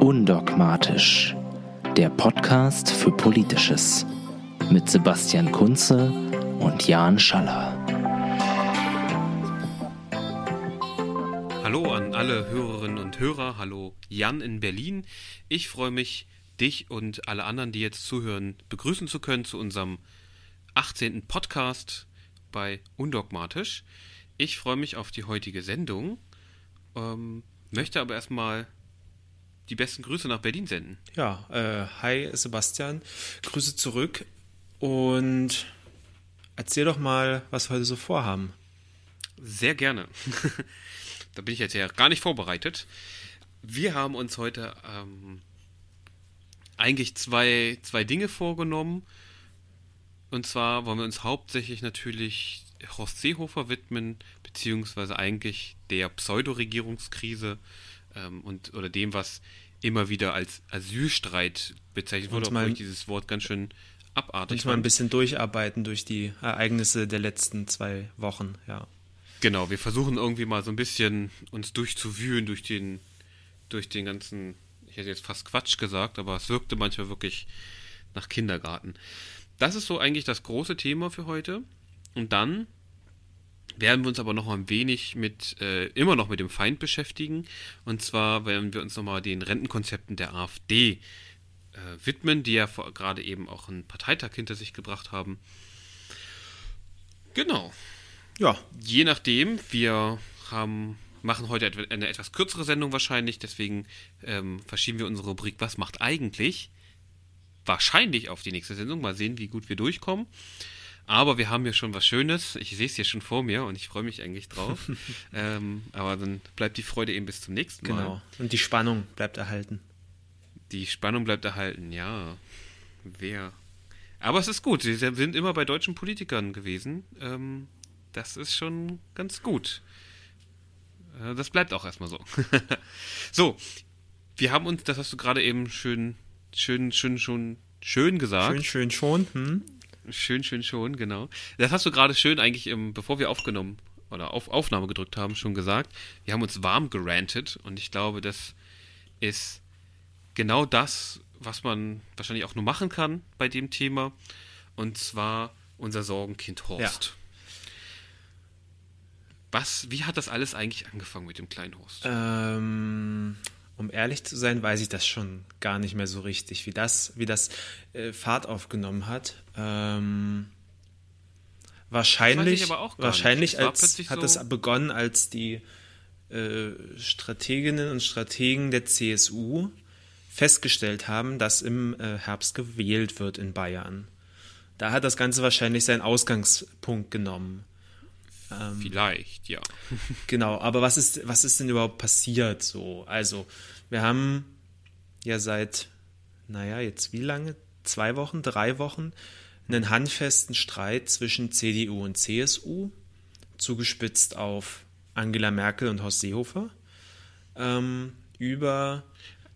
Undogmatisch, der Podcast für Politisches mit Sebastian Kunze und Jan Schaller. Hallo an alle Hörerinnen und Hörer, hallo Jan in Berlin. Ich freue mich, dich und alle anderen, die jetzt zuhören, begrüßen zu können zu unserem 18. Podcast bei Undogmatisch. Ich freue mich auf die heutige Sendung, möchte aber erstmal die besten Grüße nach Berlin senden. Ja, hi Sebastian, Grüße zurück und erzähl doch mal, was wir heute so vorhaben. Sehr gerne. Da bin ich jetzt ja gar nicht vorbereitet. Wir haben uns heute eigentlich zwei Dinge vorgenommen. Und zwar wollen wir uns hauptsächlich natürlich Horst Seehofer widmen, beziehungsweise eigentlich der Pseudo-Regierungskrise oder dem, was immer wieder als Asylstreit bezeichnet wurde, obwohl ich dieses Wort ganz schön abartig fand. Mal ein bisschen durcharbeiten durch die Ereignisse der letzten 2 Wochen, ja. Genau, wir versuchen irgendwie mal so ein bisschen uns durchzuwühlen durch den ganzen, ich hätte jetzt fast Quatsch gesagt, aber es wirkte manchmal wirklich nach Kindergarten. Das ist so eigentlich das große Thema für heute. Und dann werden wir uns aber noch ein wenig immer noch mit dem Feind beschäftigen. Und zwar werden wir uns nochmal den Rentenkonzepten der AfD widmen, die ja gerade eben auch einen Parteitag hinter sich gebracht haben. Genau. Ja. Je nachdem, wir machen heute eine etwas kürzere Sendung wahrscheinlich, deswegen verschieben wir unsere Rubrik Was macht eigentlich? Wahrscheinlich auf die nächste Sendung. Mal sehen, wie gut wir durchkommen. Aber wir haben hier schon was Schönes. Ich sehe es hier schon vor mir und ich freue mich eigentlich drauf. Aber dann bleibt die Freude eben bis zum nächsten Mal. Genau. Und die Spannung bleibt erhalten. Die Spannung bleibt erhalten, ja. Aber es ist gut. Sie sind immer bei deutschen Politikern gewesen. Das ist schon ganz gut. Das bleibt auch erstmal so. So, wir haben uns, das hast du gerade eben schön gesagt. Schön, genau. Das hast du gerade schön eigentlich, bevor wir aufgenommen oder auf Aufnahme gedrückt haben, schon gesagt. Wir haben uns warm gerantet und ich glaube, das ist genau das, was man wahrscheinlich auch nur machen kann bei dem Thema. Und zwar unser Sorgenkind Horst. Ja. Wie hat das alles eigentlich angefangen mit dem kleinen Horst? Um ehrlich zu sein, weiß ich das schon gar nicht mehr so richtig, wie das Fahrt aufgenommen hat. Wahrscheinlich hat es begonnen, als die Strateginnen und Strategen der CSU festgestellt haben, dass im Herbst gewählt wird in Bayern. Da hat das Ganze wahrscheinlich seinen Ausgangspunkt genommen. Vielleicht, ja. Genau, aber was ist denn überhaupt passiert so? Also, wir haben ja seit, jetzt wie lange? 2 Wochen, 3 Wochen einen handfesten Streit zwischen CDU und CSU, zugespitzt auf Angela Merkel und Horst Seehofer,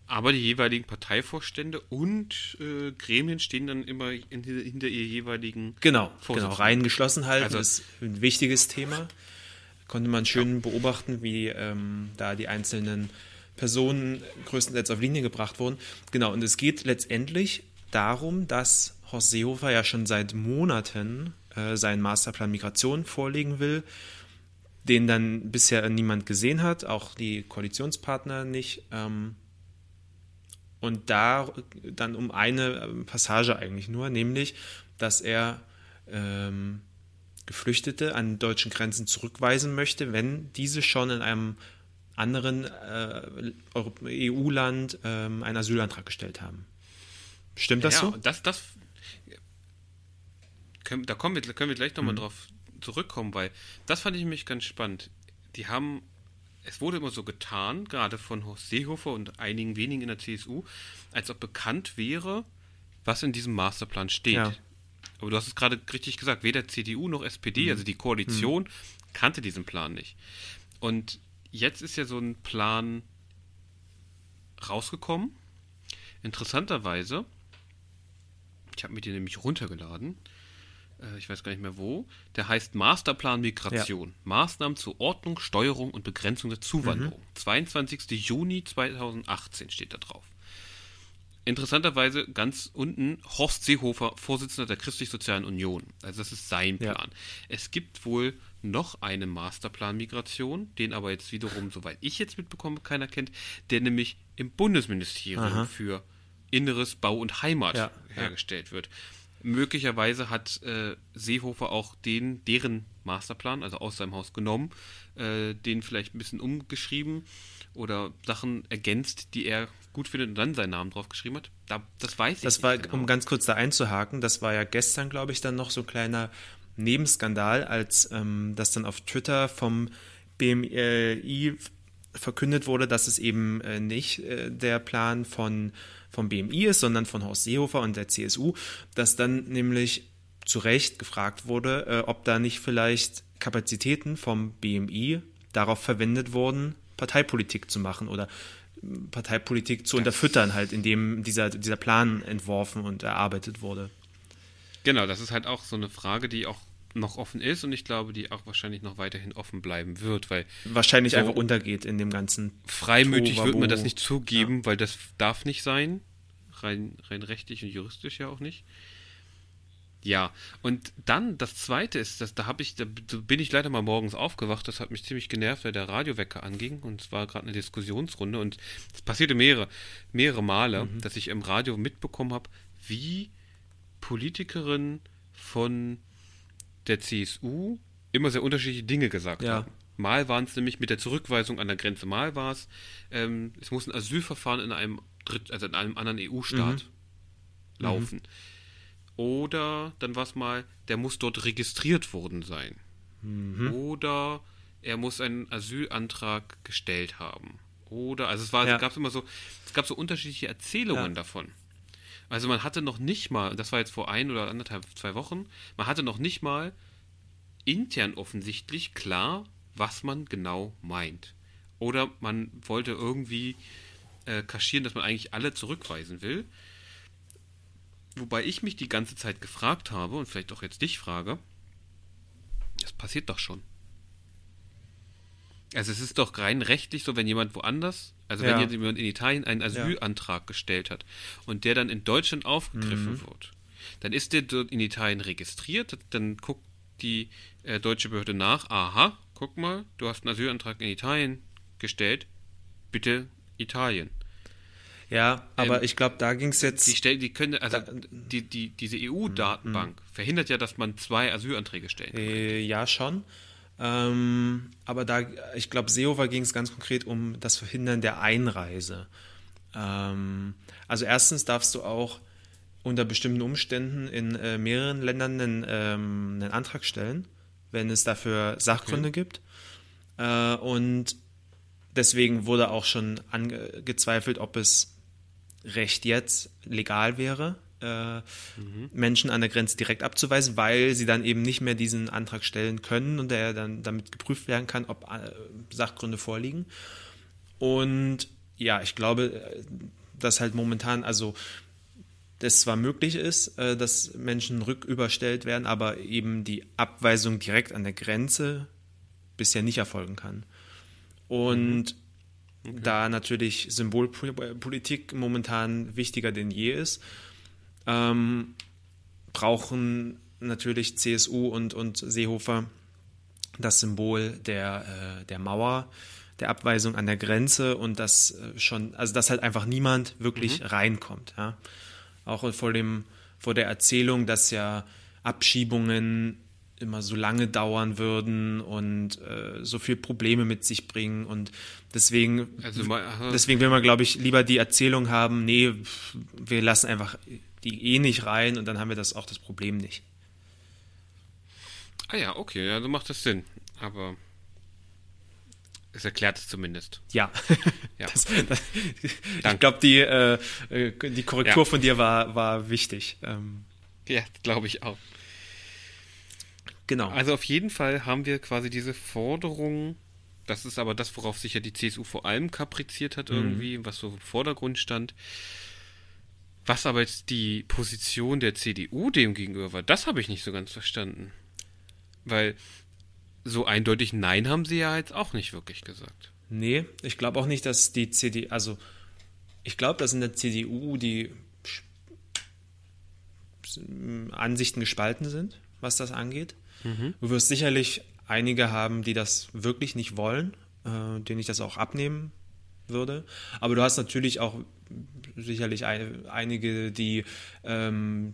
aber die jeweiligen Parteivorstände und Gremien stehen dann immer hinter ihr jeweiligen Vorsitzenden. Genau, rein geschlossen halten, also, ist ein wichtiges Thema. Konnte man schön beobachten, wie da die einzelnen Personen größtenteils auf Linie gebracht wurden. Genau, und es geht letztendlich darum, dass Horst Seehofer ja schon seit Monaten seinen Masterplan Migration vorlegen will, den dann bisher niemand gesehen hat, auch die Koalitionspartner nicht. Und da dann um eine Passage eigentlich nur, nämlich, dass er Geflüchtete an deutschen Grenzen zurückweisen möchte, wenn diese schon in einem anderen EU-Land einen Asylantrag gestellt haben. Stimmt das so? Ja, da können wir gleich nochmal drauf zurückkommen, weil das fand ich nämlich ganz spannend. Es wurde immer so getan, gerade von Horst Seehofer und einigen wenigen in der CSU, als ob bekannt wäre, was in diesem Masterplan steht. Ja. Aber du hast es gerade richtig gesagt, weder CDU noch SPD, also die Koalition, kannte diesen Plan nicht. Und jetzt ist ja so ein Plan rausgekommen. Interessanterweise, ich habe mir den nämlich runtergeladen, ich weiß gar nicht mehr wo, der heißt Masterplan Migration. Ja. Maßnahmen zur Ordnung, Steuerung und Begrenzung der Zuwanderung. 22. Juni 2018 steht da drauf. interessanterweise ganz unten Horst Seehofer, Vorsitzender der Christlich-Sozialen Union. Also das ist sein Plan. Ja. Es gibt wohl noch einen Masterplan Migration, den aber jetzt wiederum, soweit ich jetzt mitbekomme, keiner kennt, der nämlich im Bundesministerium für Inneres, Bau und Heimat hergestellt wird. Möglicherweise hat Seehofer auch deren Masterplan, also aus seinem Haus genommen, den vielleicht ein bisschen umgeschrieben oder Sachen ergänzt, die er gut findet und dann seinen Namen draufgeschrieben hat. Das weiß ich nicht genau. Um ganz kurz da einzuhaken, das war ja gestern, glaube ich, dann noch so ein kleiner Nebenskandal, als das dann auf Twitter vom BMI verkündet wurde, dass es eben nicht der Plan vom BMI ist, sondern von Horst Seehofer und der CSU, dass dann nämlich zu Recht gefragt wurde, ob da nicht vielleicht Kapazitäten vom BMI darauf verwendet wurden, Parteipolitik zu machen oder Parteipolitik zu unterfüttern, halt, indem dieser Plan entworfen und erarbeitet wurde. Genau, das ist halt auch so eine Frage, die auch noch offen ist und ich glaube, die auch wahrscheinlich noch weiterhin offen bleiben wird, weil wahrscheinlich so einfach untergeht in dem ganzen freimütig Tohuwabohu. Wird man das nicht zugeben, weil das darf nicht sein, rein rechtlich und juristisch ja auch nicht. Ja, und dann das Zweite ist, dass da bin ich leider mal morgens aufgewacht, das hat mich ziemlich genervt, weil der Radiowecker anging und es war gerade eine Diskussionsrunde und es passierte mehrere Male, dass ich im Radio mitbekommen habe, wie Politikerinnen von der CSU immer sehr unterschiedliche Dinge gesagt haben. Mal waren es nämlich mit der Zurückweisung an der Grenze, mal war es, es muss ein Asylverfahren in einem anderen EU-Staat laufen. Oder dann war es mal, der muss dort registriert worden sein. Oder er muss einen Asylantrag gestellt haben. Oder, also es gab so unterschiedliche Erzählungen davon. Also man hatte noch nicht mal, das war jetzt vor 1 oder 2 Wochen, man hatte noch nicht mal intern offensichtlich klar, was man genau meint. Oder man wollte irgendwie kaschieren, dass man eigentlich alle zurückweisen will. Wobei ich mich die ganze Zeit gefragt habe und vielleicht auch jetzt dich frage, das passiert doch schon. Also es ist doch rein rechtlich so, wenn jemand woanders, also wenn jemand in Italien einen Asylantrag gestellt hat und der dann in Deutschland aufgegriffen wird, dann ist der dort in Italien registriert, dann guckt die deutsche Behörde nach, aha, guck mal, du hast einen Asylantrag in Italien gestellt, bitte Italien. Ja, aber ich glaube, da ging es jetzt... Diese EU-Datenbank verhindert ja, dass man 2 Asylanträge stellen kann. Ja, schon. Aber da, ich glaube, Seehofer ging es ganz konkret um das Verhindern der Einreise. Also erstens darfst du auch unter bestimmten Umständen in mehreren Ländern einen Antrag stellen, wenn es dafür Sachgründe gibt. Und deswegen wurde auch schon angezweifelt, ob es Recht jetzt legal wäre, Menschen an der Grenze direkt abzuweisen, weil sie dann eben nicht mehr diesen Antrag stellen können und der dann damit geprüft werden kann, ob Sachgründe vorliegen. Und ja, ich glaube, dass halt momentan, also es zwar möglich ist, dass Menschen rücküberstellt werden, aber eben die Abweisung direkt an der Grenze bisher nicht erfolgen kann. Und da natürlich Symbolpolitik momentan wichtiger denn je ist, brauchen natürlich CSU und Seehofer das Symbol der Mauer, der Abweisung an der Grenze und das schon, also dass halt einfach niemand wirklich reinkommt. Ja? Auch vor der Erzählung, dass ja Abschiebungen immer so lange dauern würden und so viel Probleme mit sich bringen und deswegen will man, glaube ich, lieber die Erzählung haben, nee, wir lassen einfach die nicht rein und dann haben wir das Problem nicht. Ah ja, okay, ja, so macht das Sinn, aber es erklärt es zumindest. Ja, ja. Ich glaube, die Korrektur von dir war wichtig. Ja, glaube ich auch. Genau. Also auf jeden Fall haben wir quasi diese Forderung, das ist aber das, worauf sich ja die CSU vor allem kapriziert hat irgendwie, was so im Vordergrund stand. Was aber jetzt die Position der CDU dem gegenüber war, das habe ich nicht so ganz verstanden. Weil so eindeutig Nein haben sie ja jetzt auch nicht wirklich gesagt. Nee, ich glaube auch nicht, dass die CDU, also Ich glaube, dass in der CDU die Ansichten gespalten sind, was das angeht. Mhm. Du wirst sicherlich einige haben, die das wirklich nicht wollen, denen ich das auch abnehmen würde. Aber du hast natürlich auch sicherlich einige, die dem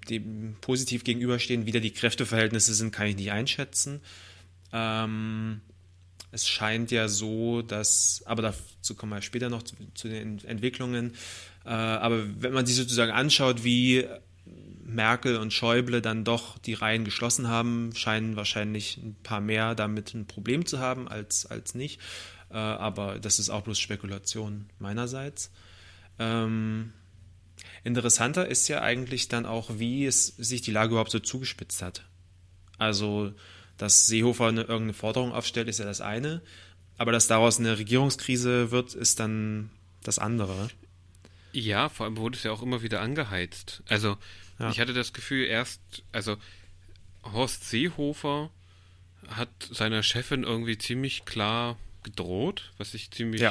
positiv gegenüberstehen. Wieder die Kräfteverhältnisse sind, kann ich nicht einschätzen. Es scheint ja so, dass, aber dazu kommen wir später noch zu den Entwicklungen, aber wenn man sich sozusagen anschaut, wie Merkel und Schäuble dann doch die Reihen geschlossen haben, scheinen wahrscheinlich ein paar mehr damit ein Problem zu haben als nicht, aber das ist auch bloß Spekulation meinerseits. Interessanter ist ja eigentlich dann auch, wie es sich die Lage überhaupt so zugespitzt hat. Also dass Seehofer irgendeine Forderung aufstellt, ist ja das eine. Aber dass daraus eine Regierungskrise wird, ist dann das andere. Ja, vor allem wurde es ja auch immer wieder angeheizt. Also ich hatte das Gefühl Horst Seehofer hat seiner Chefin irgendwie ziemlich klar gedroht, was ich ziemlich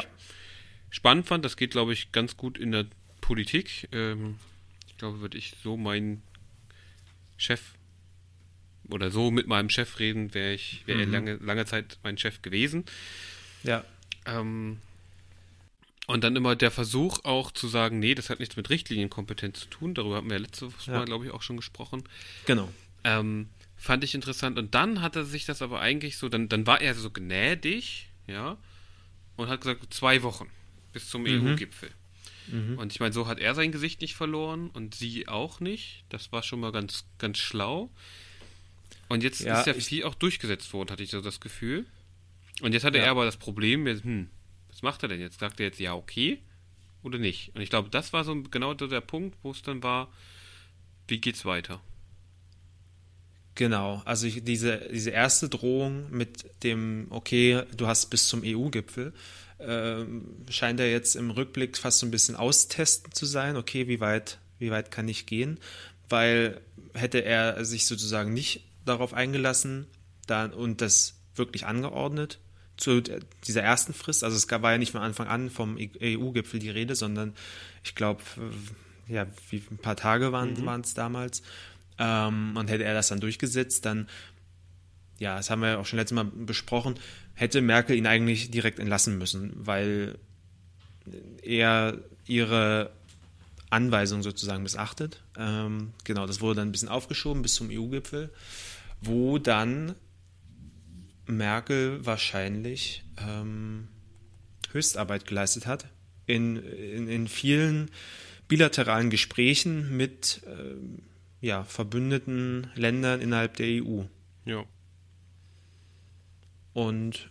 spannend fand. Das geht, glaube ich, ganz gut in der Politik. Ich glaube, würde ich so meinen Chef oder so mit meinem Chef reden, wäre lange Zeit mein Chef gewesen. Ja. Und dann immer der Versuch auch zu sagen, nee, das hat nichts mit Richtlinienkompetenz zu tun. Darüber hatten wir letztes Mal, glaube ich, auch schon gesprochen. Genau. Fand ich interessant. Und dann hat er sich das aber eigentlich so, dann war er so gnädig, ja, und hat gesagt, 2 Wochen bis zum EU-Gipfel. Mhm. Und ich meine, so hat er sein Gesicht nicht verloren und sie auch nicht. Das war schon mal ganz, ganz schlau. Und jetzt ist ja viel auch durchgesetzt worden, hatte ich so das Gefühl. Und jetzt hatte er aber das Problem, was macht er denn jetzt? Sagt er jetzt, ja, okay, oder nicht? Und ich glaube, das war so genau der Punkt, wo es dann war, wie geht's weiter? Genau, also diese erste Drohung mit dem, okay, du hast bis zum EU-Gipfel, scheint er jetzt im Rückblick fast so ein bisschen austesten zu sein, okay, wie weit kann ich gehen? Weil hätte er sich sozusagen nicht darauf eingelassen dann und das wirklich angeordnet zu dieser ersten Frist. Also es war ja nicht von Anfang an vom EU-Gipfel die Rede, sondern ich glaube, wie ein paar Tage waren es damals. Und hätte er das dann durchgesetzt, dann, das haben wir ja auch schon letztes Mal besprochen, hätte Merkel ihn eigentlich direkt entlassen müssen, weil er ihre Anweisung sozusagen missachtet. Genau, das wurde dann ein bisschen aufgeschoben bis zum EU-Gipfel, wo dann Merkel wahrscheinlich Höchstarbeit geleistet hat in vielen bilateralen Gesprächen mit verbündeten Ländern innerhalb der EU. Ja. Und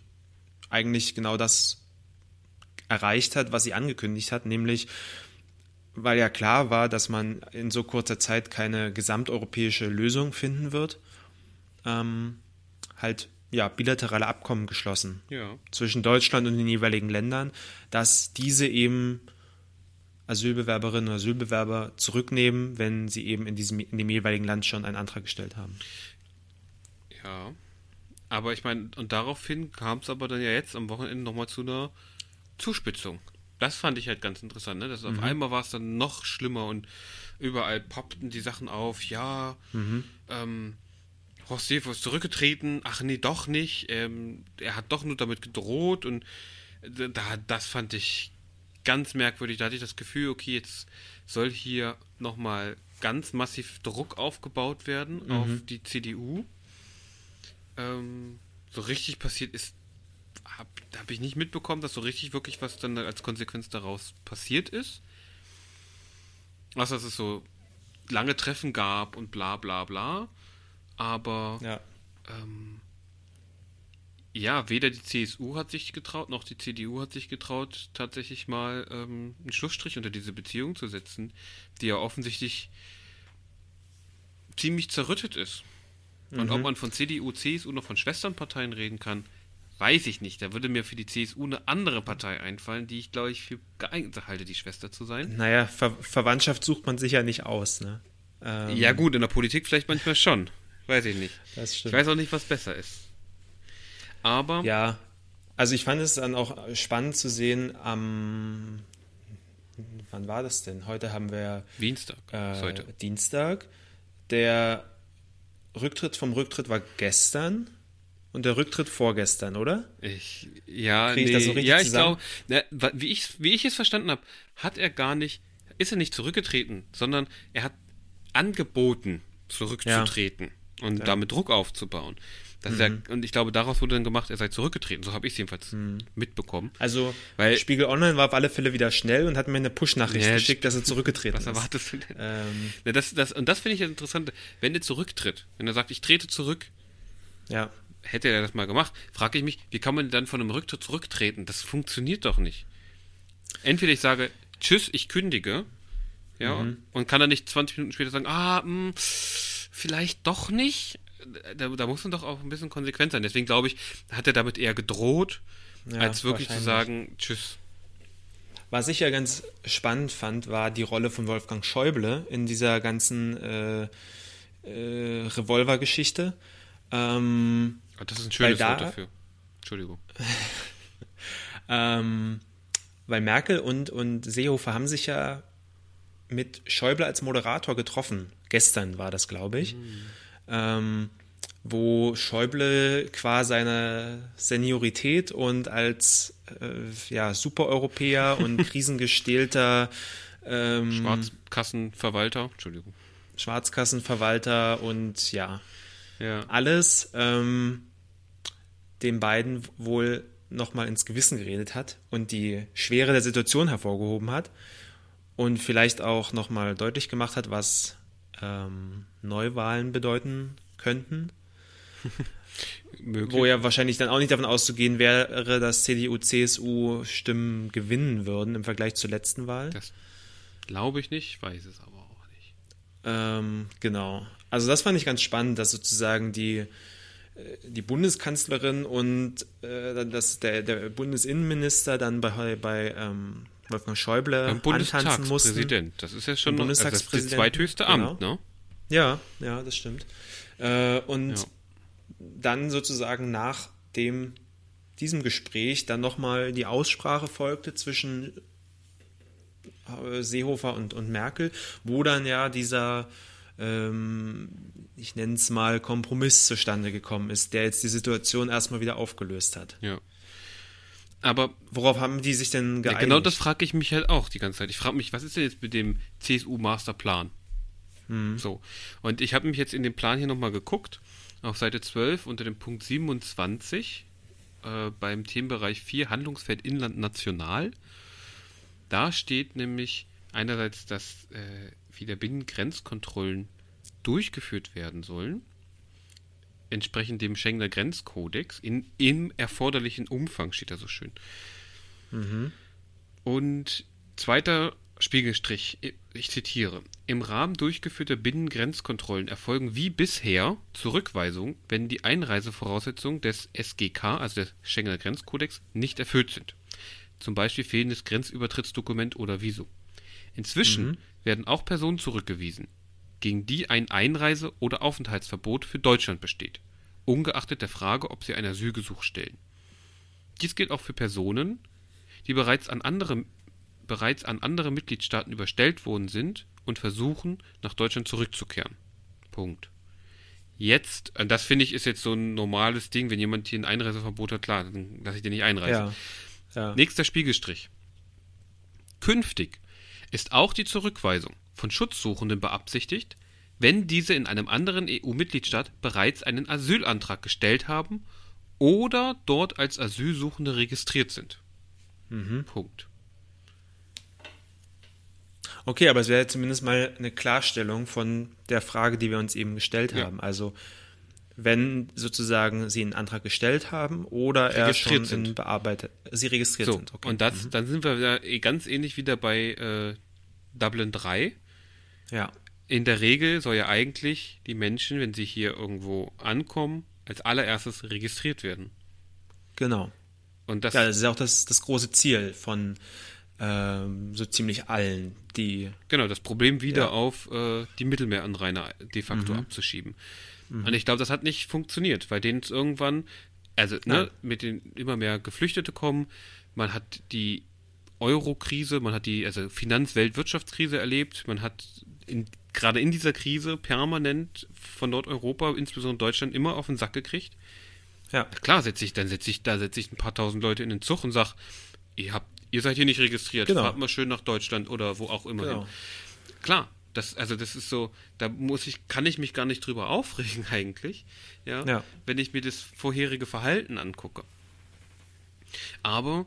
eigentlich genau das erreicht hat, was sie angekündigt hat, nämlich weil ja klar war, dass man in so kurzer Zeit keine gesamteuropäische Lösung finden wird, bilaterale Abkommen geschlossen zwischen Deutschland und den jeweiligen Ländern, dass diese eben Asylbewerberinnen und Asylbewerber zurücknehmen, wenn sie eben in dem jeweiligen Land schon einen Antrag gestellt haben. Ja, aber ich meine, und daraufhin kam es aber dann ja jetzt am Wochenende nochmal zu einer Zuspitzung. Das fand ich halt ganz interessant, ne? Dass auf einmal war es dann noch schlimmer und überall poppten die Sachen auf. Ja, Horst Seehofer ist zurückgetreten. Ach nee, doch nicht. Er hat doch nur damit gedroht. Und das fand ich ganz merkwürdig. Da hatte ich das Gefühl, okay, jetzt soll hier nochmal ganz massiv Druck aufgebaut werden auf die CDU. So richtig passiert ist, habe ich nicht mitbekommen, dass so richtig wirklich was dann als Konsequenz daraus passiert ist. Also dass es so lange Treffen gab und bla bla bla. Aber weder die CSU hat sich getraut, noch die CDU hat sich getraut, tatsächlich mal einen Schlussstrich unter diese Beziehung zu setzen, die ja offensichtlich ziemlich zerrüttet ist. Mhm. Und ob man von CDU, CSU noch von Schwesternparteien reden kann, weiß ich nicht. Da würde mir für die CSU eine andere Partei einfallen, die ich, glaube ich, für geeignet halte, die Schwester zu sein. Naja, Verwandtschaft sucht man sich ja nicht aus, ne? Ja gut, in der Politik vielleicht manchmal schon. Weiß ich nicht. Das stimmt. Ich weiß auch nicht, was besser ist. Aber... Ja, also ich fand es dann auch spannend zu sehen, am wann war das denn? Heute haben wir Dienstag. Dienstag. Der Rücktritt vom Rücktritt war gestern und der Rücktritt vorgestern, oder? Ich glaube, wie ich es verstanden habe, ist er nicht zurückgetreten, sondern er hat angeboten, zurückzutreten und damit Druck aufzubauen. Und ich glaube, daraus wurde dann gemacht, er sei zurückgetreten. So habe ich es jedenfalls mitbekommen. Also, weil Spiegel Online war auf alle Fälle wieder schnell und hat mir eine Push-Nachricht geschickt, dass er zurückgetreten ist. Was erwartest du denn? Das finde ich das Interessante. Wenn er zurücktritt, wenn er sagt, ich trete zurück, hätte er das mal gemacht, frage ich mich, wie kann man dann von einem Rücktritt zurücktreten? Das funktioniert doch nicht. Entweder ich sage, tschüss, ich kündige, und kann dann nicht 20 Minuten später sagen, vielleicht doch nicht. Da muss man doch auch ein bisschen konsequent sein. Deswegen glaube ich, hat er damit eher gedroht, als wirklich zu sagen, tschüss. Was ich ja ganz spannend fand, war die Rolle von Wolfgang Schäuble in dieser ganzen Revolver-Geschichte. Das ist ein schönes Wort dafür. Entschuldigung. Weil Merkel und Seehofer haben sich ja mit Schäuble als Moderator getroffen. Gestern war das, glaube ich. Wo Schäuble qua seiner Seniorität und als Super-Europäer und krisengestählter Schwarzkassenverwalter und alles den beiden wohl nochmal ins Gewissen geredet hat und die Schwere der Situation hervorgehoben hat und vielleicht auch nochmal deutlich gemacht hat, was Neuwahlen bedeuten könnten. Wo ja wahrscheinlich dann auch nicht davon auszugehen wäre, dass CDU, CSU Stimmen gewinnen würden im Vergleich zur letzten Wahl. Das glaube ich nicht, weiß es aber auch nicht. Genau. Also das fand ich ganz spannend, dass sozusagen die Bundeskanzlerin und dass der Bundesinnenminister dann bei Wolfgang Schäuble antanzen mussten. Bundestagspräsident, das ist ja schon das zweithöchste Amt, ne? Ja, das stimmt. Dann sozusagen nach diesem Gespräch dann nochmal die Aussprache folgte zwischen Seehofer und Merkel, wo dann ja dieser, ich nenne es mal, Kompromiss zustande gekommen ist, der jetzt die Situation erstmal wieder aufgelöst hat. Ja. Aber worauf haben die sich denn geeinigt? Genau das frage ich mich halt auch die ganze Zeit. Ich frage mich, was ist denn jetzt mit dem CSU-Masterplan? So. Und ich habe mich jetzt in den Plan hier nochmal geguckt, auf Seite 12 unter dem Punkt 27, beim Themenbereich 4, Handlungsfeld Inland National. Da steht nämlich einerseits, dass wieder Binnengrenzkontrollen durchgeführt werden sollen, entsprechend dem Schengener Grenzkodex, im erforderlichen Umfang, steht da so schön. Und zweiter Spiegelstrich, ich zitiere, im Rahmen durchgeführter Binnengrenzkontrollen erfolgen wie bisher Zurückweisungen, wenn die Einreisevoraussetzungen des SGK, also des Schengener Grenzkodex, nicht erfüllt sind. Zum Beispiel fehlendes Grenzübertrittsdokument oder Visum. Inzwischen werden auch Personen zurückgewiesen, gegen die ein Einreise- oder Aufenthaltsverbot für Deutschland besteht, ungeachtet der Frage, ob sie ein Asylgesuch stellen. Dies gilt auch für Personen, die bereits an andere Mitgliedstaaten überstellt worden sind und versuchen, nach Deutschland zurückzukehren. Punkt. Jetzt, das finde ich, ist jetzt so ein normales Ding, wenn jemand hier ein Einreiseverbot hat, klar, dann lasse ich den nicht einreisen. Ja. Nächster Spiegelstrich. Künftig ist auch die Zurückweisung von Schutzsuchenden beabsichtigt, wenn diese in einem anderen EU-Mitgliedstaat bereits einen Asylantrag gestellt haben oder dort als Asylsuchende registriert sind. Punkt. Okay, aber es wäre zumindest mal eine Klarstellung von der Frage, die wir uns eben gestellt haben. Also, wenn sozusagen sie einen Antrag gestellt haben oder registriert sind. Okay. Und das, dann sind wir ganz ähnlich wieder bei Dublin 3. Ja. In der Regel soll ja eigentlich die Menschen, wenn sie hier irgendwo ankommen, als allererstes registriert werden. Genau. Und das, das ist auch das große Ziel von so ziemlich allen, die... Genau, das Problem wieder auf die Mittelmeeranrainer de facto abzuschieben. Und ich glaube, das hat nicht funktioniert, weil denen irgendwann, mit den immer mehr Geflüchtete kommen, man hat die Euro-Krise, man hat die Finanz-Weltwirtschaftskrise erlebt, man hat gerade in dieser Krise permanent von Nordeuropa, insbesondere Deutschland, immer auf den Sack gekriegt. Ja. Klar, setze ich ein paar tausend Leute in den Zug und sage, ihr seid hier nicht registriert, genau. Fahrt mal schön nach Deutschland oder wo auch immer hin. Genau. Klar, das ist so, da kann ich mich gar nicht drüber aufregen eigentlich, ja, wenn ich mir das vorherige Verhalten angucke. Aber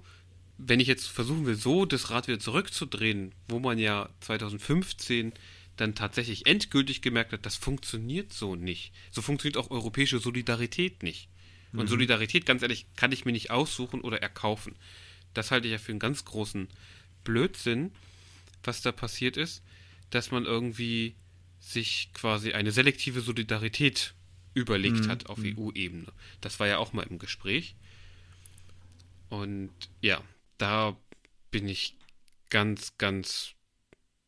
wenn ich jetzt versuchen will, so das Rad wieder zurückzudrehen, wo man ja 2015 dann tatsächlich endgültig gemerkt hat, das funktioniert so nicht. So funktioniert auch europäische Solidarität nicht. Und Solidarität, ganz ehrlich, kann ich mir nicht aussuchen oder erkaufen. Das halte ich ja für einen ganz großen Blödsinn, was da passiert ist, dass man irgendwie sich quasi eine selektive Solidarität überlegt hat auf EU-Ebene. Das war ja auch mal im Gespräch. Und ja, da bin ich ganz, ganz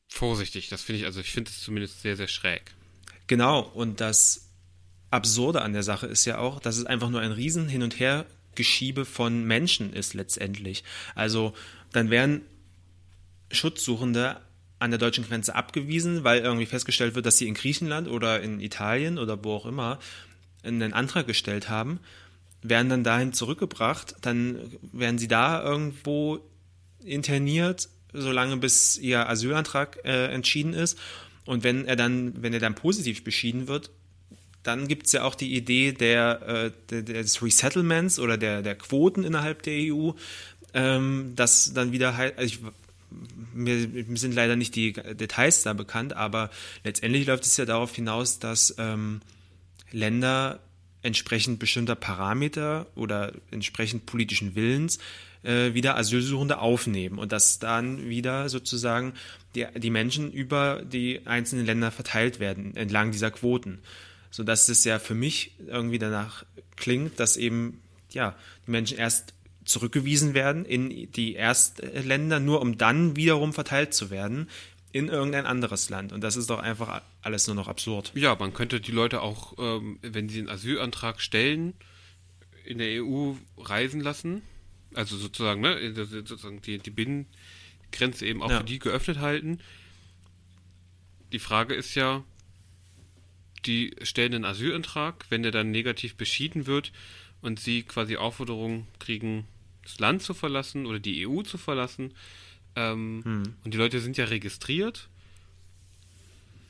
vorsichtig. Das finde ich, also ich finde es zumindest sehr, sehr schräg. Genau, und das Absurde an der Sache ist ja auch, dass es einfach nur ein riesen Hin- und Hergeschiebe von Menschen ist letztendlich. Also dann werden Schutzsuchende an der deutschen Grenze abgewiesen, weil irgendwie festgestellt wird, dass sie in Griechenland oder in Italien oder wo auch immer einen Antrag gestellt haben, werden dann dahin zurückgebracht, dann werden sie da irgendwo interniert, solange bis ihr Asylantrag entschieden ist. Und wenn er dann positiv beschieden wird, dann gibt es ja auch die Idee des Resettlements oder der Quoten innerhalb der EU, dass dann wieder halt, mir sind leider nicht die Details da bekannt, aber letztendlich läuft es ja darauf hinaus, dass Länder entsprechend bestimmter Parameter oder entsprechend politischen Willens wieder Asylsuchende aufnehmen und dass dann wieder sozusagen die Menschen über die einzelnen Länder verteilt werden, entlang dieser Quoten. Sodass es ja für mich irgendwie danach klingt, dass eben ja die Menschen erst zurückgewiesen werden in die Erstländer, nur um dann wiederum verteilt zu werden in irgendein anderes Land. Und das ist doch einfach alles nur noch absurd. Ja, man könnte die Leute auch, wenn sie einen Asylantrag stellen, in der EU reisen lassen. Also sozusagen, ne, sozusagen die Binnengrenze eben auch für die geöffnet halten. Die Frage ist ja, die stellen einen Asylantrag, wenn der dann negativ beschieden wird und sie quasi Aufforderung kriegen, das Land zu verlassen oder die EU zu verlassen. Und die Leute sind ja registriert.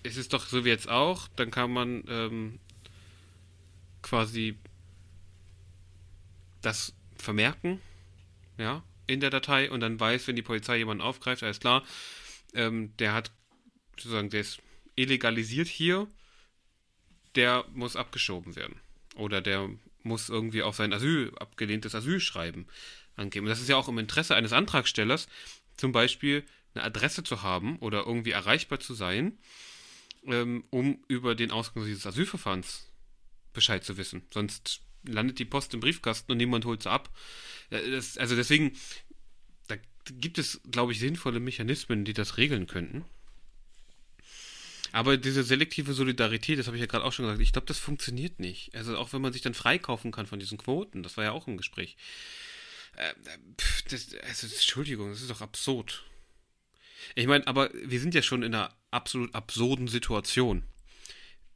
Es ist doch so wie jetzt auch, dann kann man quasi das vermerken, ja, in der Datei und dann weiß, wenn die Polizei jemanden aufgreift, alles klar, der hat sozusagen, der ist illegalisiert hier, der muss abgeschoben werden. Oder der muss irgendwie auf sein abgelehntes Asylschreiben angeben. Und das ist ja auch im Interesse eines Antragstellers, zum Beispiel eine Adresse zu haben oder irgendwie erreichbar zu sein, um über den Ausgang dieses Asylverfahrens Bescheid zu wissen. Sonst landet die Post im Briefkasten und niemand holt sie ab. Also deswegen, da gibt es, glaube ich, sinnvolle Mechanismen, die das regeln könnten. Aber diese selektive Solidarität, das habe ich ja gerade auch schon gesagt, ich glaube, das funktioniert nicht. Also auch wenn man sich dann freikaufen kann von diesen Quoten, das war ja auch im Gespräch. Entschuldigung, das ist doch absurd. Ich meine, aber wir sind ja schon in einer absolut absurden Situation.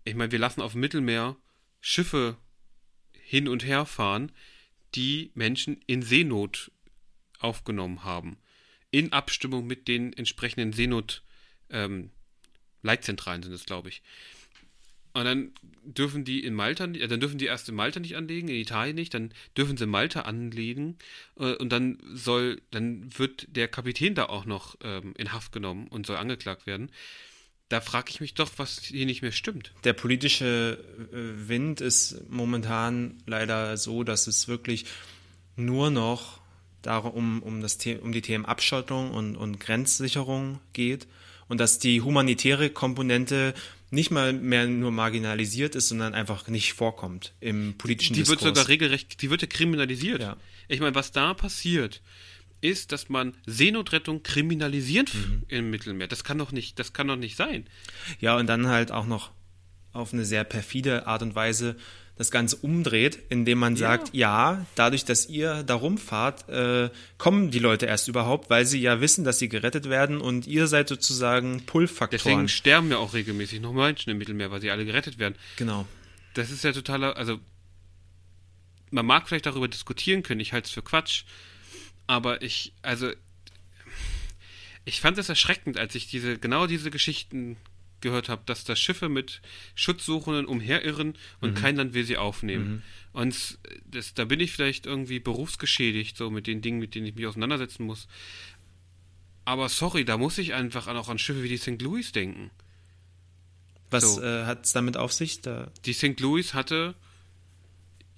Ich meine, wir lassen auf dem Mittelmeer Schiffe hin und her fahren, die Menschen in Seenot aufgenommen haben. In Abstimmung mit den entsprechenden Seenot- Leitzentralen sind es, glaube ich. Und dann dürfen die in Malta, dann dürfen die erst in Malta nicht anlegen, in Italien nicht, dann dürfen sie in Malta anlegen und dann wird der Kapitän da auch noch in Haft genommen und soll angeklagt werden. Da frage ich mich doch, was hier nicht mehr stimmt. Der politische Wind ist momentan leider so, dass es wirklich nur noch darum um die Themen Abschottung und Grenzsicherung geht. Und dass die humanitäre Komponente nicht mal mehr nur marginalisiert ist, sondern einfach nicht vorkommt im politischen Diskurs. Die wird ja kriminalisiert. Ja. Ich meine, was da passiert, ist, dass man Seenotrettung kriminalisiert im Mittelmeer. Das kann doch nicht sein. Ja, und dann halt auch noch auf eine sehr perfide Art und Weise das Ganze umdreht, indem man sagt, ja, dadurch, dass ihr da rumfahrt, kommen die Leute erst überhaupt, weil sie ja wissen, dass sie gerettet werden und ihr seid sozusagen Pull-Faktoren. Deswegen sterben ja auch regelmäßig noch Menschen im Mittelmeer, weil sie alle gerettet werden. Genau. Das ist ja totaler, also man mag vielleicht darüber diskutieren können, ich halte es für Quatsch, aber ich fand es erschreckend, als ich diese Geschichten gehört habe, dass da Schiffe mit Schutzsuchenden umherirren und kein Land will sie aufnehmen. Mhm. Und da bin ich vielleicht irgendwie berufsgeschädigt, so mit den Dingen, mit denen ich mich auseinandersetzen muss. Aber sorry, da muss ich einfach auch an Schiffe wie die St. Louis denken. Was hat es damit auf sich? Die St. Louis hatte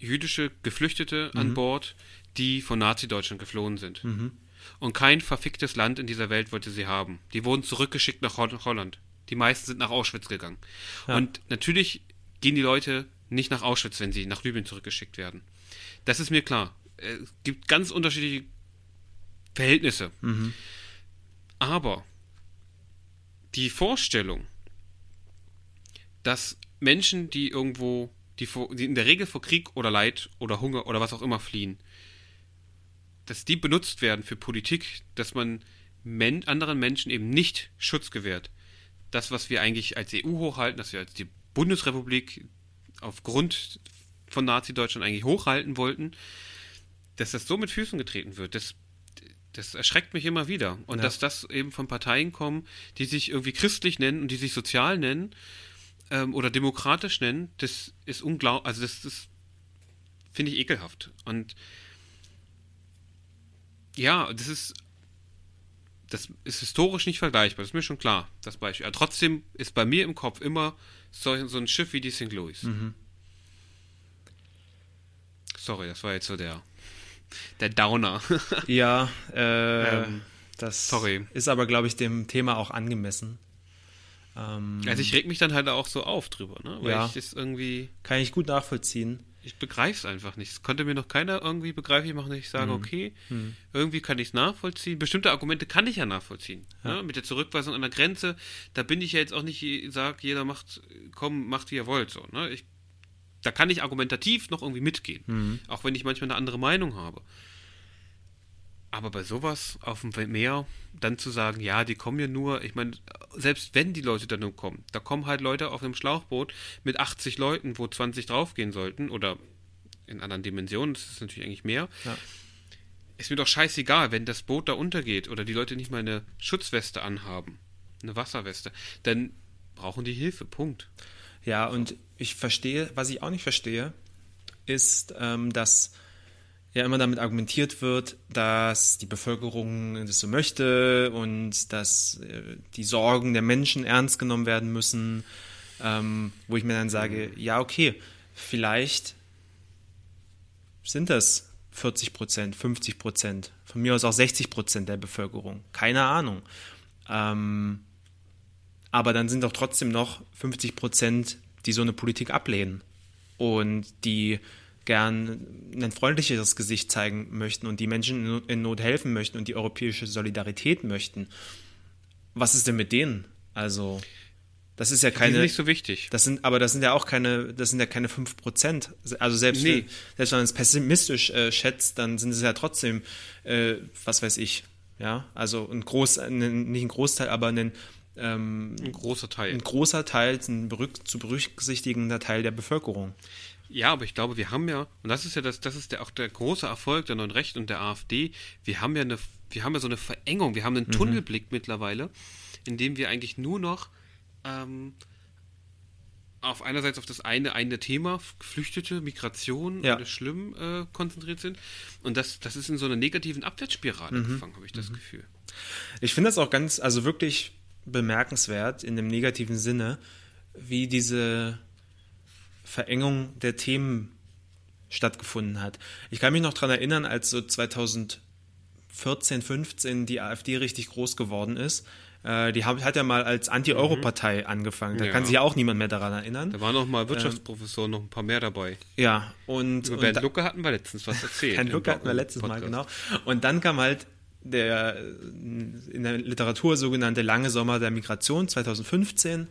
jüdische Geflüchtete an Bord, die von Nazi-Deutschland geflohen sind. Mhm. Und kein verficktes Land in dieser Welt wollte sie haben. Die wurden zurückgeschickt nach Holland. Die meisten sind nach Auschwitz gegangen. Ja. Und natürlich gehen die Leute nicht nach Auschwitz, wenn sie nach Libyen zurückgeschickt werden. Das ist mir klar. Es gibt ganz unterschiedliche Verhältnisse. Mhm. Aber die Vorstellung, dass Menschen, die irgendwo, die in der Regel vor Krieg oder Leid oder Hunger oder was auch immer fliehen, dass die benutzt werden für Politik, dass man anderen Menschen eben nicht Schutz gewährt. Das, was wir eigentlich als EU hochhalten, dass wir als die Bundesrepublik aufgrund von Nazi-Deutschland eigentlich hochhalten wollten, dass das so mit Füßen getreten wird, das erschreckt mich immer wieder. Und dass das eben von Parteien kommen, die sich irgendwie christlich nennen und die sich sozial nennen oder demokratisch nennen, das ist unglaublich, also das finde ich ekelhaft. Und ja, das ist historisch nicht vergleichbar, das ist mir schon klar, das Beispiel. Aber trotzdem ist bei mir im Kopf immer so ein Schiff wie die St. Louis. Mhm. Sorry, das war jetzt so der Downer. Ja, das ist aber, glaube ich, dem Thema auch angemessen. Also ich reg mich dann halt auch so auf drüber, ne? Weil ich das irgendwie... Kann ich gut nachvollziehen. Ich begreife es einfach nicht. Es konnte mir noch keiner irgendwie begreiflich machen, dass ich sage, okay, irgendwie kann ich es nachvollziehen. Bestimmte Argumente kann ich ja nachvollziehen. Ja. Ne? Mit der Zurückweisung an der Grenze, da bin ich ja jetzt auch nicht, sag, jeder macht wie er wollt. So, ne? Da kann ich argumentativ noch irgendwie mitgehen. Mhm. Auch wenn ich manchmal eine andere Meinung habe. Aber bei sowas auf dem Meer dann zu sagen, ja, die kommen ja nur, ich meine, selbst wenn die Leute dann nur kommen, da kommen halt Leute auf einem Schlauchboot mit 80 Leuten, wo 20 draufgehen sollten oder in anderen Dimensionen, das ist natürlich eigentlich mehr. Ja. Ist mir doch scheißegal, wenn das Boot da untergeht oder die Leute nicht mal eine Schutzweste anhaben, eine Wasserweste, dann brauchen die Hilfe, Punkt. Ja, und ich verstehe, was ich auch nicht verstehe, ist, dass ja immer damit argumentiert wird, dass die Bevölkerung das so möchte und dass die Sorgen der Menschen ernst genommen werden müssen, wo ich mir dann sage, ja okay, vielleicht sind das 40%, 50%, von mir aus auch 60% der Bevölkerung, keine Ahnung. Aber dann sind doch trotzdem noch 50%, die so eine Politik ablehnen und die gern ein freundlicheres Gesicht zeigen möchten und die Menschen in Not helfen möchten und die europäische Solidarität möchten. Was ist denn mit denen? Also, das ist ja keine... Die sind nicht so wichtig. Das sind ja keine 5%. Also selbst wenn man es pessimistisch schätzt, dann sind es ja trotzdem, was weiß ich, ja, also nicht ein Großteil, aber ein großer Teil. Ein großer Teil, ein zu berücksichtigender Teil der Bevölkerung. Ja, aber ich glaube, wir haben ja, und das ist ja auch der große Erfolg der Neuen Rechten und der AfD, wir haben ja so eine Verengung, wir haben einen Tunnelblick mittlerweile, in dem wir eigentlich nur noch auf einerseits auf das eine Thema, Geflüchtete, Migration, alles schlimm konzentriert sind. Und das ist in so einer negativen Abwärtsspirale gefangen, habe ich das Gefühl. Ich finde das auch ganz, also wirklich bemerkenswert in dem negativen Sinne, wie diese Verengung der Themen stattgefunden hat. Ich kann mich noch daran erinnern, als so 2014, 15 die AfD richtig groß geworden ist. Die hat ja mal als Anti-Euro-Partei angefangen. Da kann sich ja auch niemand mehr daran erinnern. Da waren noch mal Wirtschaftsprofessoren, noch ein paar mehr dabei. Ja. Und über Bernd Lucke hatten wir letztens was erzählt. Bernd Lucke hatten wir letztes Mal, genau. Und dann kam halt in der Literatur sogenannte Lange Sommer der Migration 2015,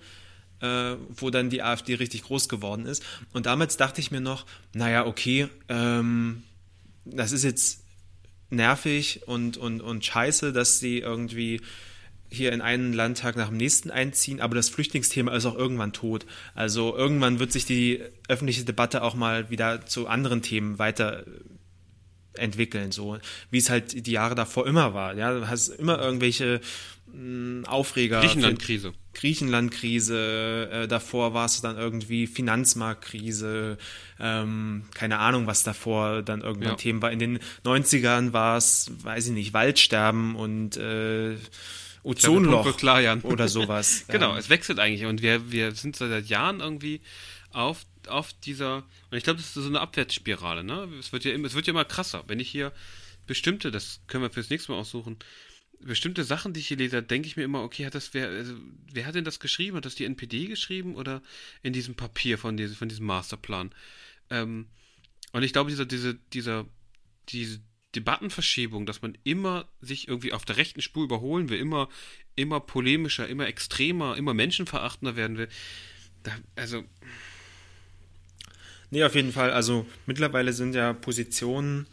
wo dann die AfD richtig groß geworden ist. Und damals dachte ich mir noch, naja, okay, das ist jetzt nervig und scheiße, dass sie irgendwie hier in einen Landtag nach dem nächsten einziehen, aber das Flüchtlingsthema ist auch irgendwann tot. Also irgendwann wird sich die öffentliche Debatte auch mal wieder zu anderen Themen weiterentwickeln, so wie es halt die Jahre davor immer war. Ja, du hast immer irgendwelche Aufreger. Griechenlandkrise, davor war es dann irgendwie Finanzmarktkrise, keine Ahnung, was davor dann irgendwann Themen war. In den 90ern war es, weiß ich nicht, Waldsterben und Ozonloch oder sowas. Genau, es wechselt eigentlich und wir sind seit Jahren irgendwie auf dieser, und ich glaube, das ist so eine Abwärtsspirale, ne? Es wird ja immer krasser, wenn ich hier bestimmte, das können wir fürs nächste Mal aussuchen, bestimmte Sachen, die ich hier lese, denke ich mir immer, okay, wer hat denn das geschrieben? Hat das die NPD geschrieben oder in diesem Papier von diesem Masterplan? Und ich glaube, diese Debattenverschiebung, dass man immer sich irgendwie auf der rechten Spur überholen will, immer polemischer, immer extremer, immer menschenverachtender werden will, Nee, auf jeden Fall. Also mittlerweile sind ja Positionen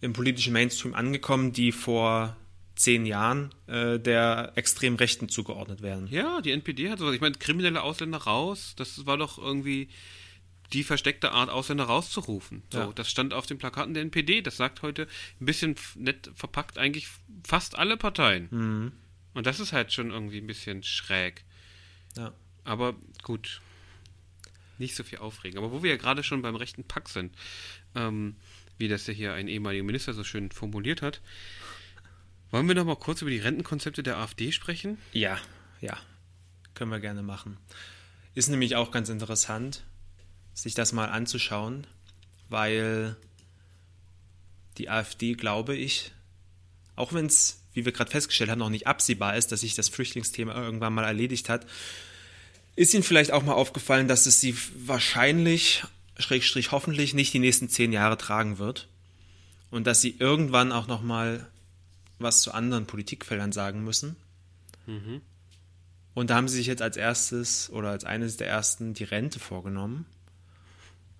im politischen Mainstream angekommen, die vor 10 Jahren der extrem Rechten zugeordnet werden. Ja, die NPD hat sowas. Ich meine, kriminelle Ausländer raus, das war doch irgendwie die versteckte Art, Ausländer rauszurufen. So, ja. Das stand auf den Plakaten der NPD. Das sagt heute ein bisschen nett verpackt eigentlich fast alle Parteien. Mhm. Und das ist halt schon irgendwie ein bisschen schräg. Ja. Aber gut, nicht so viel aufregen. Aber wo wir ja gerade schon beim rechten Pack sind, wie das ja hier ein ehemaliger Minister so schön formuliert hat, wollen wir noch mal kurz über die Rentenkonzepte der AfD sprechen? Ja, können wir gerne machen. Ist nämlich auch ganz interessant, sich das mal anzuschauen, weil die AfD, glaube ich, auch wenn es, wie wir gerade festgestellt haben, noch nicht absehbar ist, dass sich das Flüchtlingsthema irgendwann mal erledigt hat, ist Ihnen vielleicht auch mal aufgefallen, dass es Sie wahrscheinlich, / hoffentlich, nicht die nächsten 10 Jahre tragen wird und dass Sie irgendwann auch noch mal was zu anderen Politikfeldern sagen müssen. Mhm. Und da haben sie sich jetzt als erstes oder als eines der ersten die Rente vorgenommen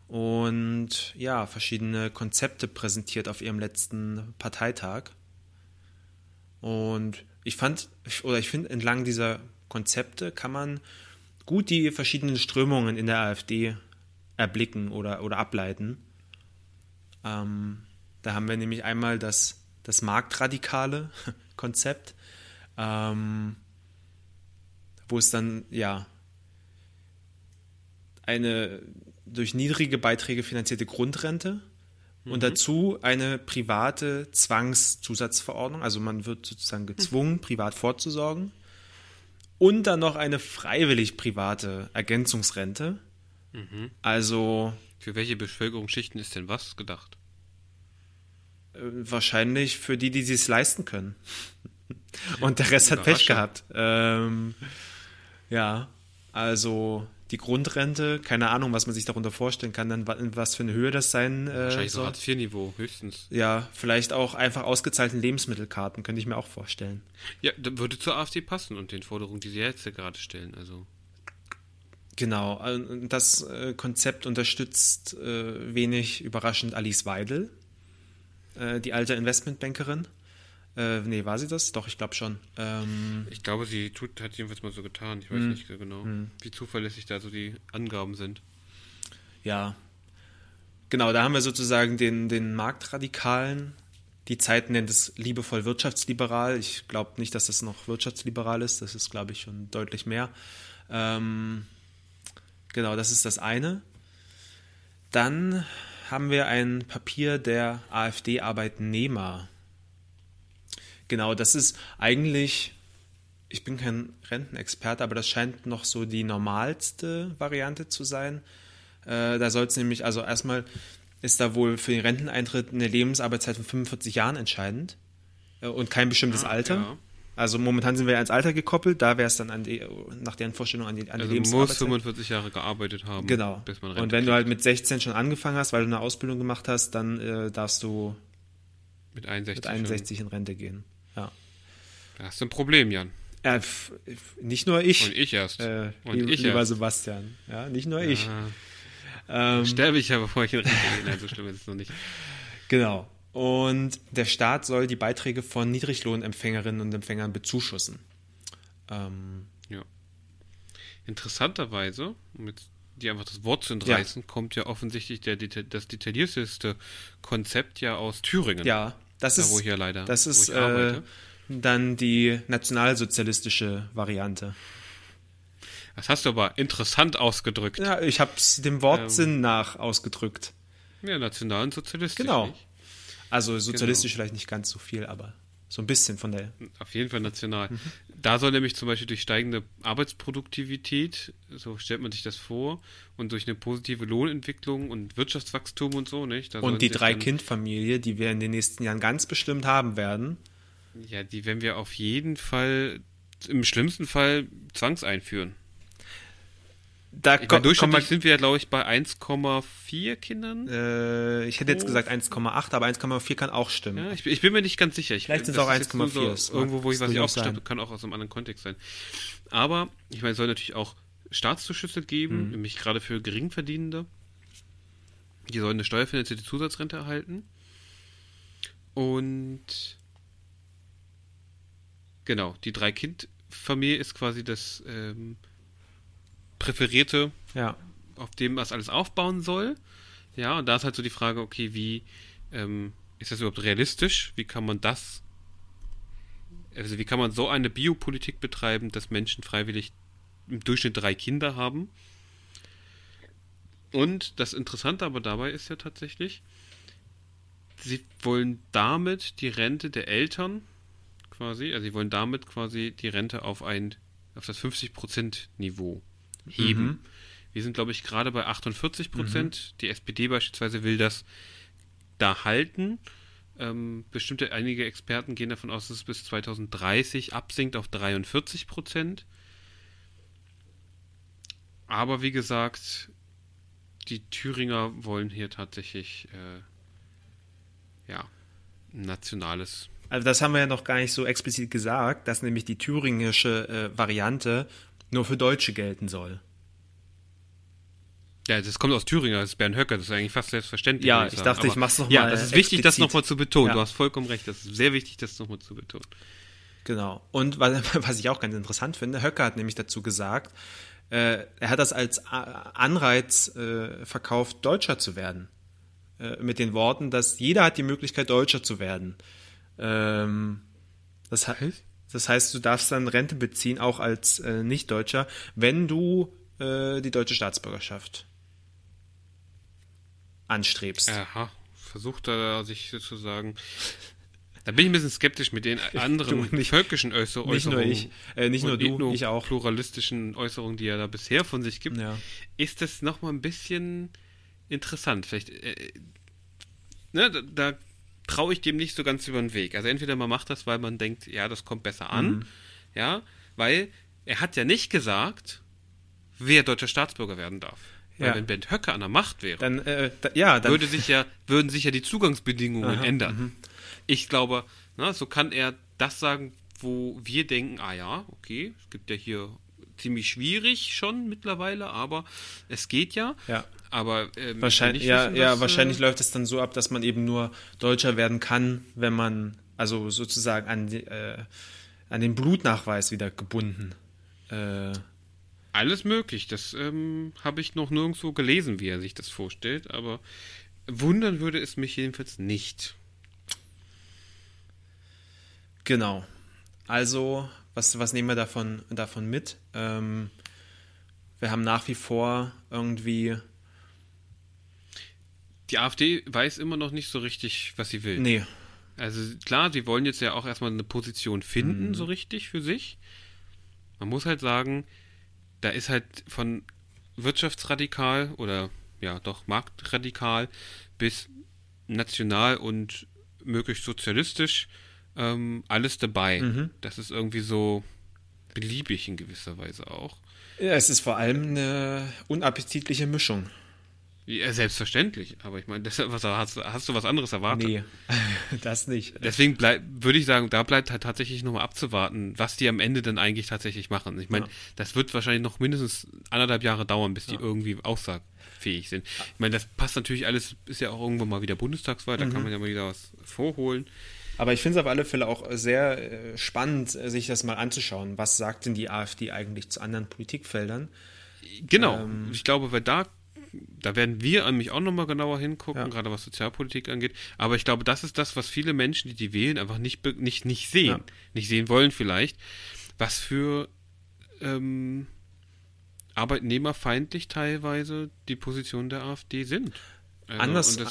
und ja, verschiedene Konzepte präsentiert auf ihrem letzten Parteitag. Und ich finde, entlang dieser Konzepte kann man gut die verschiedenen Strömungen in der AfD erblicken oder ableiten. Da haben wir nämlich einmal das marktradikale Konzept, wo es dann ja eine durch niedrige Beiträge finanzierte Grundrente und dazu eine private Zwangszusatzverordnung, also man wird sozusagen gezwungen, privat vorzusorgen, und dann noch eine freiwillig private Ergänzungsrente. Mhm. Also für welche Bevölkerungsschichten ist denn was gedacht? Wahrscheinlich für die es leisten können. Und der Rest hat Pech gehabt. Ja, also die Grundrente, keine Ahnung, was man sich darunter vorstellen kann, dann was für eine Höhe das sein wahrscheinlich soll. So Hartz-IV-Niveau, höchstens. Ja, vielleicht auch einfach ausgezahlten Lebensmittelkarten, könnte ich mir auch vorstellen. Ja, das würde zur AfD passen und den Forderungen, die sie jetzt gerade stellen, also. Genau, das Konzept unterstützt wenig überraschend Alice Weidel, die alte Investmentbankerin. War sie das? Doch, ich glaube schon. Ich glaube, sie hat jedenfalls mal so getan. Ich weiß nicht so genau, wie zuverlässig da so die Angaben sind. Ja, genau, da haben wir sozusagen den Marktradikalen. Die Zeit nennt es liebevoll wirtschaftsliberal. Ich glaube nicht, dass das noch wirtschaftsliberal ist. Das ist, glaube ich, schon deutlich mehr. Genau, das ist das eine. Dann haben wir ein Papier der AfD-Arbeitnehmer. Genau, das ist eigentlich, ich bin kein Rentenexperte, aber das scheint noch so die normalste Variante zu sein. Da soll es nämlich, also erstmal ist da wohl für den Renteneintritt eine Lebensarbeitszeit von 45 Jahren entscheidend und kein bestimmtes Alter. Ja. Also momentan sind wir ans Alter gekoppelt, da wäre es dann nach deren Vorstellung an die Lebensarbeitszeit. Also muss 45 Jahre gearbeitet haben, genau. Bis man Rente und wenn kriegt. Du halt mit 16 schon angefangen hast, weil du eine Ausbildung gemacht hast, dann darfst du mit 61 in Rente gehen. Ja. Da hast du ein Problem, Jan. Nicht nur ich. Und ich erst. Lieber Sebastian. Ja, nicht nur ich. Sterbe ich ja, bevor ich in Rente gehe. Nein, so schlimm ist es noch nicht. Genau. Und der Staat soll die Beiträge von Niedriglohnempfängerinnen und Empfängern bezuschussen. Ja. Interessanterweise, um jetzt die einfach das Wort zu entreißen, kommt ja offensichtlich das detaillierteste Konzept ja aus Thüringen. Ja, das ist dann die nationalsozialistische Variante. Das hast du aber interessant ausgedrückt. Ja, ich habe es dem Wortsinn nach ausgedrückt. Ja, nationalsozialistisch. Genau. Nicht. Also sozialistisch vielleicht nicht ganz so viel, aber so ein bisschen von der... Auf jeden Fall national. Mhm. Da soll nämlich zum Beispiel durch steigende Arbeitsproduktivität, so stellt man sich das vor, und durch eine positive Lohnentwicklung und Wirtschaftswachstum und so, nicht? Und die Drei-Kind-Familie, die wir in den nächsten Jahren ganz bestimmt haben werden. Ja, die werden wir auf jeden Fall, im schlimmsten Fall, zwangseinführen. Durchschnittlich sind wir, glaube ich, bei 1,4 Kindern. Ich hätte jetzt gesagt 1,8, aber 1,4 kann auch stimmen. Ja, ich bin mir nicht ganz sicher. Vielleicht sind es auch 1,4. So irgendwo, wo ich was aufgeschnappt habe, kann auch aus einem anderen Kontext sein. Aber, ich meine, es soll natürlich auch Staatszuschüsse geben, nämlich gerade für Geringverdienende. Die sollen eine steuerfinanzierte Zusatzrente erhalten. Und genau, die Drei-Kind-Familie ist quasi das... Präferierte, auf dem das alles aufbauen soll. Ja, und da ist halt so die Frage, okay, wie ist das überhaupt realistisch? Wie kann man so eine Biopolitik betreiben, dass Menschen freiwillig im Durchschnitt 3 Kinder haben? Und das Interessante aber dabei ist ja tatsächlich, sie wollen damit die Rente der Eltern quasi, also sie wollen damit quasi die Rente auf das 50%-Niveau heben. Mhm. Wir sind, glaube ich, gerade bei 48%. Die SPD beispielsweise will das da halten. Einige Experten gehen davon aus, dass es bis 2030 absinkt auf 43%. Aber wie gesagt, die Thüringer wollen hier tatsächlich ein nationales... Also das haben wir ja noch gar nicht so explizit gesagt, dass nämlich die thüringische Variante nur für Deutsche gelten soll. Ja, das kommt aus Thüringen, das ist Bernd Höcke, das ist eigentlich fast selbstverständlich. Ja, ich dachte, ich mach's nochmal. Ja, das ist wichtig, das nochmal zu betonen. Ja. Du hast vollkommen recht, das ist sehr wichtig, das nochmal zu betonen. Genau. Und was ich auch ganz interessant finde, Höcke hat nämlich dazu gesagt, er hat das als Anreiz verkauft, Deutscher zu werden. Mit den Worten, dass jeder hat die Möglichkeit, Deutscher zu werden. Das heißt, du darfst dann Rente beziehen, auch als Nicht-Deutscher, wenn du die deutsche Staatsbürgerschaft anstrebst. Aha, versucht er sich sozusagen... Da bin ich ein bisschen skeptisch mit den anderen völkischen Äußerungen. Nicht nur ich, nicht nur du, ich auch. Pluralistischen Äußerungen, die er da bisher von sich gibt. Ja. Ist das nochmal ein bisschen interessant. Vielleicht, da traue ich dem nicht so ganz über den Weg. Also entweder man macht das, weil man denkt, ja, das kommt besser an, ja, weil er hat ja nicht gesagt, wer deutscher Staatsbürger werden darf. Weil wenn Bernd Höcke an der Macht wäre, dann würden sich ja die Zugangsbedingungen ändern. Ich glaube, so kann er das sagen, wo wir denken, es gibt ja hier ziemlich schwierig schon mittlerweile, aber es geht ja. Ja. Aber wahrscheinlich läuft es dann so ab, dass man eben nur Deutscher werden kann, wenn man also sozusagen an den Blutnachweis wieder gebunden. Alles möglich. Das habe ich noch nirgendwo gelesen, wie er sich das vorstellt. Aber wundern würde es mich jedenfalls nicht. Genau. Also was nehmen wir davon mit? Wir haben nach wie vor irgendwie... Die AfD weiß immer noch nicht so richtig, was sie will. Nee. Also klar, sie wollen jetzt ja auch erstmal eine Position finden, so richtig für sich. Man muss halt sagen, da ist halt von wirtschaftsradikal oder marktradikal bis national und möglichst sozialistisch alles dabei. Das ist irgendwie so beliebig in gewisser Weise auch. Ja, es ist vor allem eine unappetitliche Mischung. Ja, selbstverständlich, aber ich meine, hast du was anderes erwartet? Nee. Das nicht. Deswegen würde ich sagen, da bleibt halt tatsächlich nochmal abzuwarten, was die am Ende dann eigentlich tatsächlich machen. Ich meine, das wird wahrscheinlich noch mindestens 1,5 Jahre dauern, bis die irgendwie aussagfähig sind. Ich meine, das passt natürlich alles, ist ja auch irgendwann mal wieder Bundestagswahl, da kann man ja mal wieder was vorholen. Aber ich finde es auf alle Fälle auch sehr spannend, sich das mal anzuschauen. Was sagt denn die AfD eigentlich zu anderen Politikfeldern? Genau, ich glaube, weil da werden wir nämlich auch nochmal genauer hingucken, gerade was Sozialpolitik angeht. Aber ich glaube, das ist das, was viele Menschen, die wählen, einfach nicht sehen. Ja. Nicht sehen wollen vielleicht, was für arbeitnehmerfeindlich teilweise die Positionen der AfD sind. Also,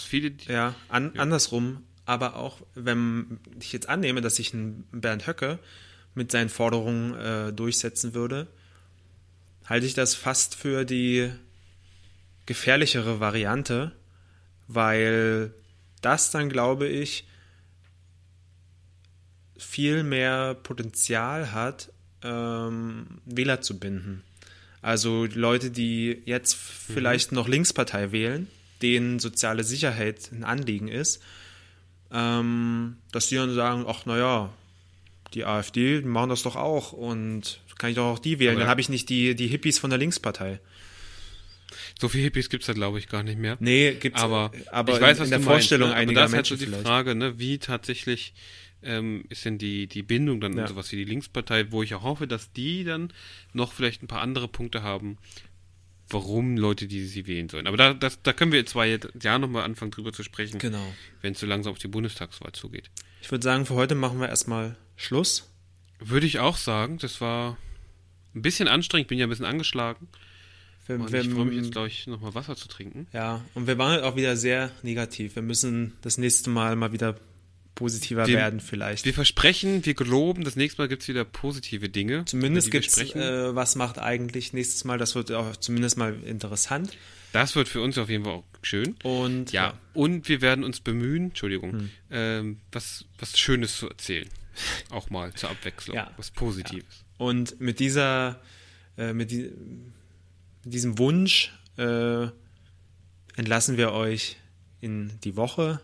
andersrum, aber auch, wenn ich jetzt annehme, dass sich ein Bernd Höcke mit seinen Forderungen durchsetzen würde, halte ich das fast für die gefährlichere Variante, weil das dann, glaube ich, viel mehr Potenzial hat, Wähler zu binden. Also Leute, die jetzt vielleicht noch Linkspartei wählen, denen soziale Sicherheit ein Anliegen ist, dass die dann sagen, ach naja, die AfD, die machen das doch auch und kann ich doch auch die wählen, aber dann habe ich nicht die Hippies von der Linkspartei. So viele Hippies gibt es da, glaube ich, gar nicht mehr. Nee, gibt es. Aber ich weiß, was in der Vorstellung meinst, ne? einiger Menschen vielleicht. Das ist halt so die Frage, ne? Wie tatsächlich ist denn die Bindung dann und sowas wie die Linkspartei, wo ich auch hoffe, dass die dann noch vielleicht ein paar andere Punkte haben, warum Leute, die sie wählen sollen. Aber da können wir zwar jetzt nochmal anfangen, drüber zu sprechen, wenn es so langsam auf die Bundestagswahl zugeht. Ich würde sagen, für heute machen wir erstmal Schluss. Würde ich auch sagen, das war ein bisschen anstrengend, bin ja ein bisschen angeschlagen. Ich freue mich jetzt, glaube ich, nochmal Wasser zu trinken. Ja, und wir waren halt auch wieder sehr negativ. Wir müssen das nächste Mal wieder positiver werden vielleicht. Wir versprechen, wir geloben, das nächste Mal gibt es wieder positive Dinge. Zumindest gibt es, was macht eigentlich nächstes Mal, das wird auch zumindest mal interessant. Das wird für uns auf jeden Fall auch schön. Und und wir werden uns bemühen, was Schönes zu erzählen. Auch mal zur Abwechslung, was Positives. Ja. Und mit diesem Wunsch entlassen wir euch in die Woche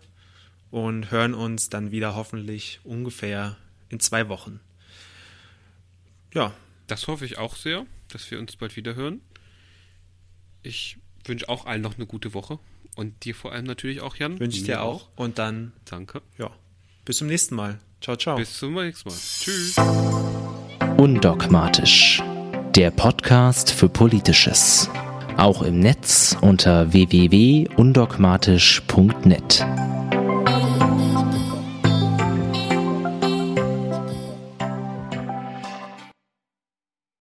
und hören uns dann wieder hoffentlich ungefähr in 2 Wochen. Ja. Das hoffe ich auch sehr, dass wir uns bald wieder hören. Ich wünsche auch allen noch eine gute Woche und dir vor allem natürlich auch, Jan. Wünsche ich dir auch. Und dann danke. Ja. Bis zum nächsten Mal. Ciao, ciao. Bis zum nächsten Mal. Tschüss. Undogmatisch. Der Podcast für Politisches. Auch im Netz unter www.undogmatisch.net.